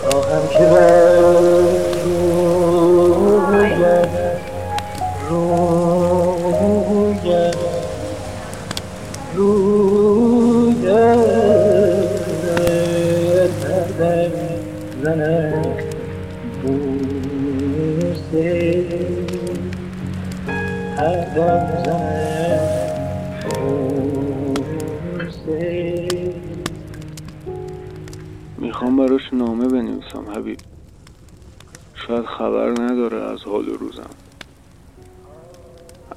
خواهم که میخوام براش نامه بنویسم حبیب. شاید خبر نداره از حال روزم.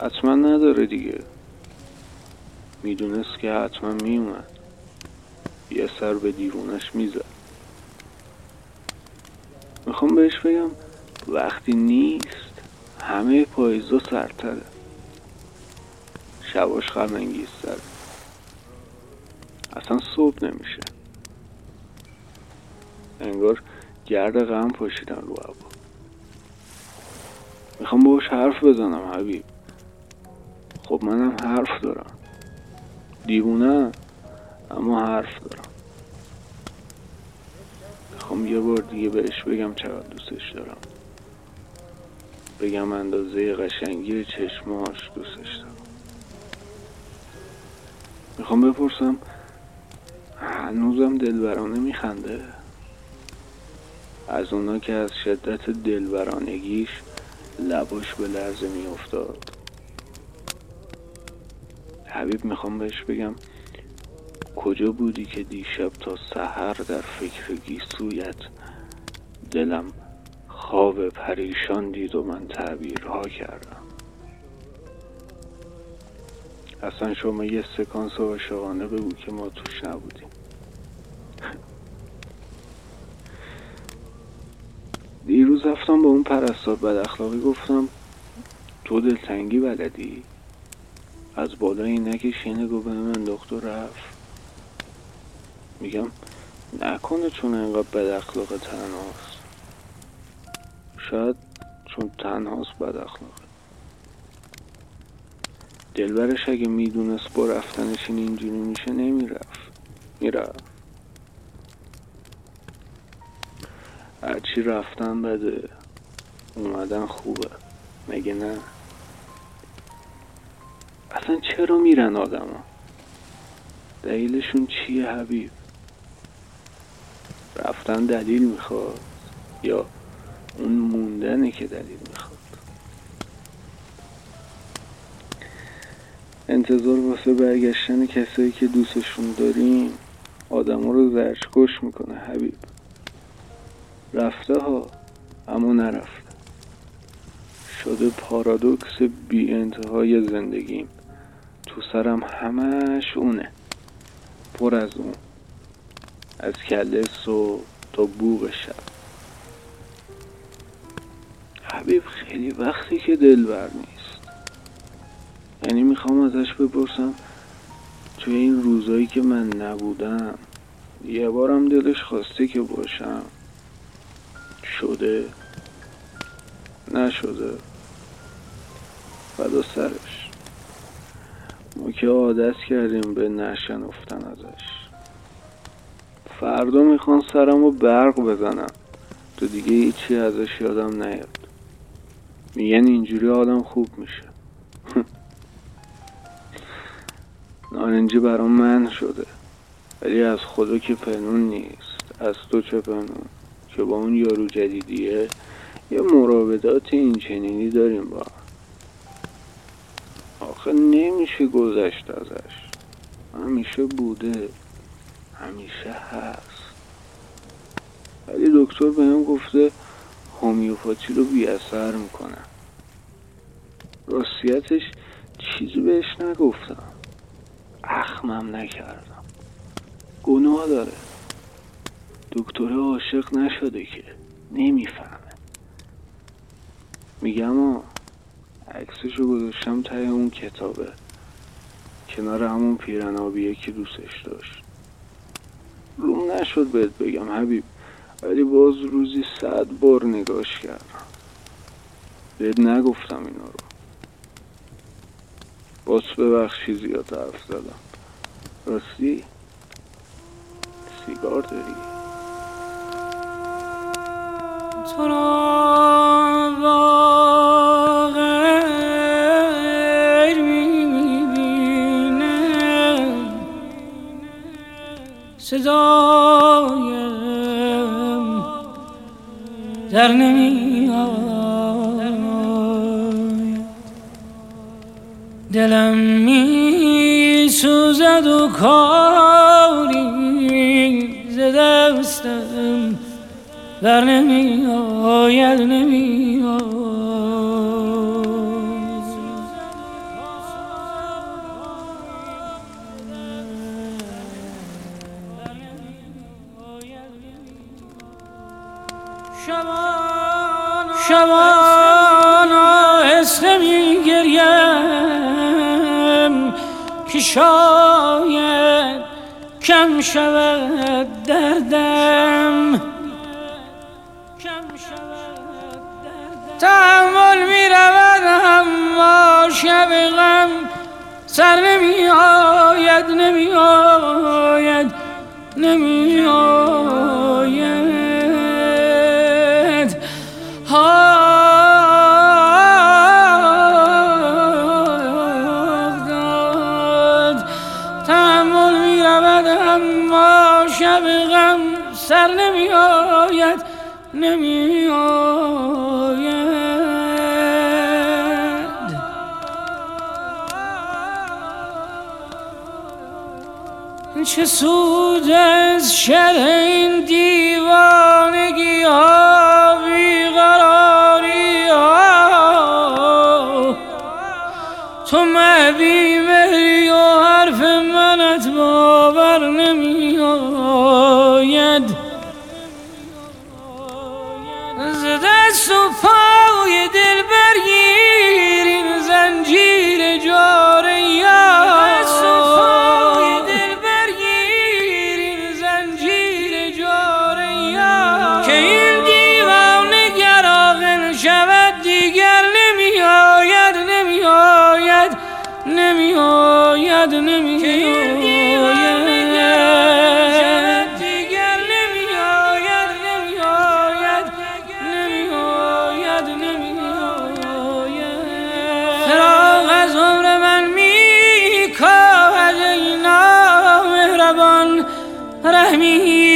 حتما نداره دیگه. میدونست که حتما میومد. یه سر به دیوونش میزد. میخوام بهش بگم وقتی نیست همه پاییزا سرتره. شباش غم‌انگیزتره. اصلا صبح نمیشه. انگار گرد غم پاشیدن رو هوا. میخوام باهاش حرف بزنم حبیب. خب منم حرف دارم. دیوونه اما حرف دارم. میخوام یه بار دیگه بهش بگم چقدر دوستش دارم. بگم اندازه قشنگی چشماش دوستش دارم. میخوام بپرسم هنوزم دلبرانه میخنده؟ از اونا که از شدت دلبرانگیش لباش به لرزه می افتاد. حبیب میخوام بهش بگم کجا بودی که دیشب تا سحر در فکر گیسویت دلم خواب پریشان دید و من تعبیرها کردم. اصلا شما یه سکانس عاشقانه بگو که ما توش نبودیم. دیروز رفتم به اون پرستار بد اخلاقی گفتم تو دلتنگی بلدی؟ از بالای عینک شینه گو به من انداخت و رفت. میگم نکنه چون اینقدر بد اخلاق تنهاست. شاید چون تنهاست بد اخلاقه. دلبرش اگه میدونست با رفتنش اینجوری میشه نمیرفت. هرچی رفتن بده اومدن خوبه، مگه نه؟ اصلا چرا میرن آدم ها؟ دلیلشون چیه حبیب؟ رفتن دلیل میخواد یا اون موندنه که دلیل میخواد؟ انتظار واسه برگشتن کسایی که دوستشون داریم آدم ها رو زرچکش میکنه حبیب. رفته ها اما نرفته. شده پارادوکس بی انتهای زندگیم. تو سرم همش اونه، پر از اون، از کله صبح تا بوق شب. حبیب خیلی وقتی که دلبر نیست. یعنی میخوام ازش بپرسم توی این روزایی که من نبودم یه بارم دلش خواسته که باشم؟ شده؟ نشده؟ فدا سرش. ما که عادت کردیم به نشنفتن ازش. فردا میخوان سرمو برق بزنم تو دیگه هیچی ازش یادم نیاد. میگن اینجوری آدم خوب میشه. نارنجی برام من شده، ولی از خدا که پنون نیست. از تو چه پنون که با اون یارو جدیدیه یه مراودات این چنینی داریم با. آخه نمیشه گذشت ازش. همیشه بوده، همیشه هست. ولی دکتر بهم گفته هومیوپاتی رو بی اثر میکنه. راستیتش چیزی بهش نگفتم، اخمم نکردم. گناه داره، دکتره عاشق نشده که، نمیفهمه. میگم عکسشو گذاشتم تای اون کتابه کنار همون پیرن آبیه که دوستش داشت. روم نشد بهت بگم حبیب، ولی باز روزی 100 بار نگاش کردم. بهت نگفتم اینا رو. باز ببخشی زیاد حرف زدم، راستی سیگار داری؟ تو را با غیر میبینم، صدایم در نمی‌آید، دلم می‌سوزد و کاری ز دستم در نمی‌آید، شبانا عشق می‌گریم که شاید کم شود دردم، تحمل می‌رود اما شب غم سر نمی‌آید، نمی‌آید، نمی‌آید، تحمل می‌رود اما شب غم سر نمی‌آید، چه سود از شرح این دیوانگی ها، بیقراری ها، تو مبی مهری و حرف منت باور نمی آید، از دست و پای دل برگیر این زنجیر جاره یا، نمی‌آید، نمی‌آید، دیگر نمی‌آید، نمی‌آید، نمی‌آید، نمی‌آید، فراغ از عمر من می‌کاود ای نامهربان، رحمی